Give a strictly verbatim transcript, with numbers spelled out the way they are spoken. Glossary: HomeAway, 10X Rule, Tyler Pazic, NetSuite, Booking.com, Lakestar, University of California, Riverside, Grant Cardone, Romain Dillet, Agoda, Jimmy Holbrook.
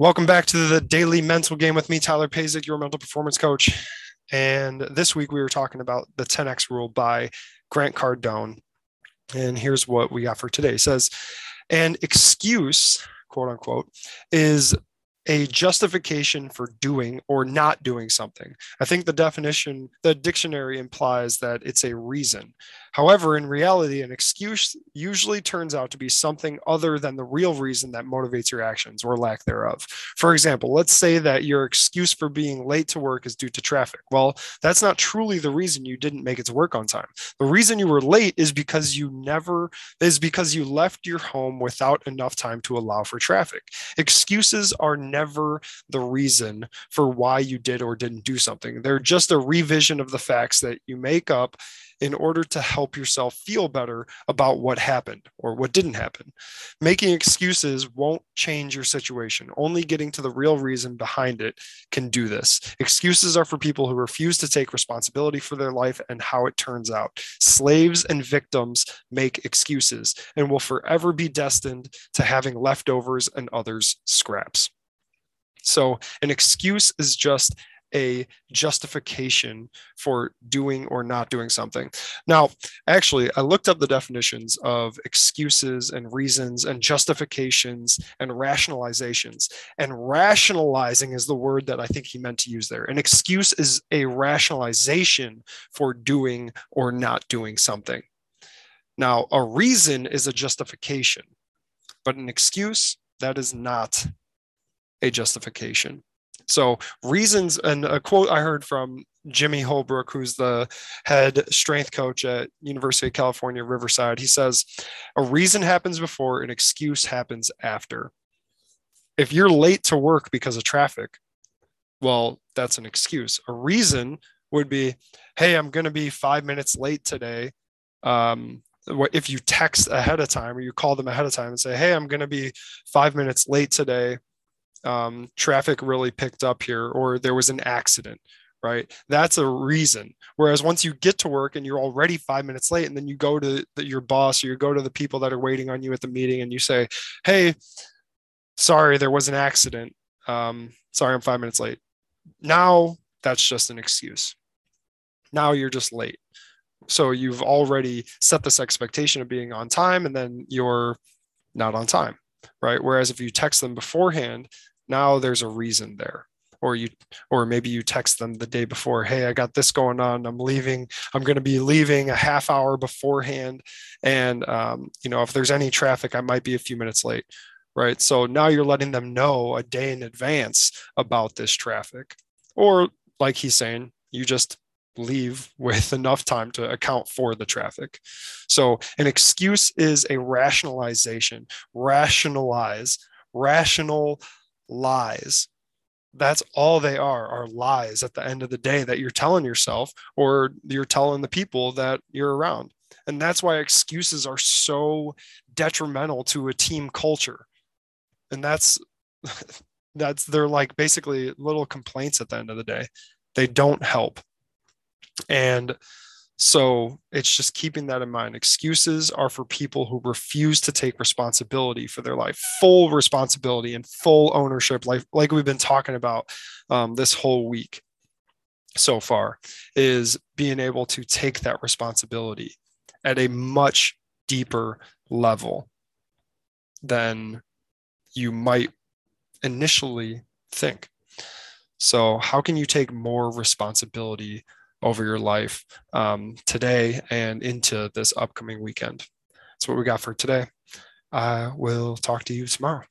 Welcome back to the Daily Mental Game with me, Tyler Pazic, your mental performance coach. And this week we were talking about the ten X Rule by Grant Cardone. And here's what we got for today. It says, an excuse, quote unquote, is a justification for doing or not doing something. I think the definition, the dictionary implies that it's a reason. However, in reality, an excuse usually turns out to be something other than the real reason that motivates your actions or lack thereof. For example, let's say that your excuse for being late to work is due to traffic. Well, that's not truly the reason you didn't make it to work on time. The reason you were late is because you never, is because you left your home without enough time to allow for traffic. Excuses are never Never the reason for why you did or didn't do something. They're just a revision of the facts that you make up in order to help yourself feel better about what happened or what didn't happen. Making excuses won't change your situation. Only getting to the real reason behind it can do this. Excuses are for people who refuse to take responsibility for their life and how it turns out. Slaves and victims make excuses and will forever be destined to having leftovers and others' scraps. So an excuse is just a justification for doing or not doing something. Now, actually, I looked up the definitions of excuses and reasons and justifications and rationalizations. And rationalizing is the word that I think he meant to use there. An excuse is a rationalization for doing or not doing something. Now, a reason is a justification, but an excuse, that is not a justification. So reasons, and a quote I heard from Jimmy Holbrook, who's the head strength coach at University of California, Riverside, he says, a reason happens before, an excuse happens after. If you're late to work because of traffic, well, that's an excuse. A reason would be, hey, I'm going to be five minutes late today. Um, if you text ahead of time or you call them ahead of time and say, hey, I'm going to be five minutes late today. Um, traffic really picked up here, or there was an accident, right? That's a reason. Whereas once you get to work and you're already five minutes late, and then you go to the, your boss, or you go to the people that are waiting on you at the meeting and you say, hey, sorry, there was an accident. Um, sorry, I'm five minutes late. Now that's just an excuse. Now you're just late. So you've already set this expectation of being on time, and then you're not on time, right? Whereas if you text them beforehand, now there's a reason there, or you, or maybe you text them the day before, hey, I got this going on. I'm leaving. I'm going to be leaving a half hour beforehand. And, um, you know, if there's any traffic, I might be a few minutes late, right? So now you're letting them know a day in advance about this traffic, or like he's saying, you just leave with enough time to account for the traffic. So an excuse is a rationalization, rationalize, rational lies. That's all they are, are lies at the end of the day that you're telling yourself or you're telling the people that you're around. And that's why excuses are so detrimental to a team culture. And that's, that's, they're like basically little complaints at the end of the day. They don't help. And so it's just keeping that in mind. Excuses are for people who refuse to take responsibility for their life, full responsibility and full ownership, like, like we've been talking about um, this whole week so far, is being able to take that responsibility at a much deeper level than you might initially think. So how can you take more responsibility over your life um, today and into this upcoming weekend? That's what we got for today. I will talk to you tomorrow.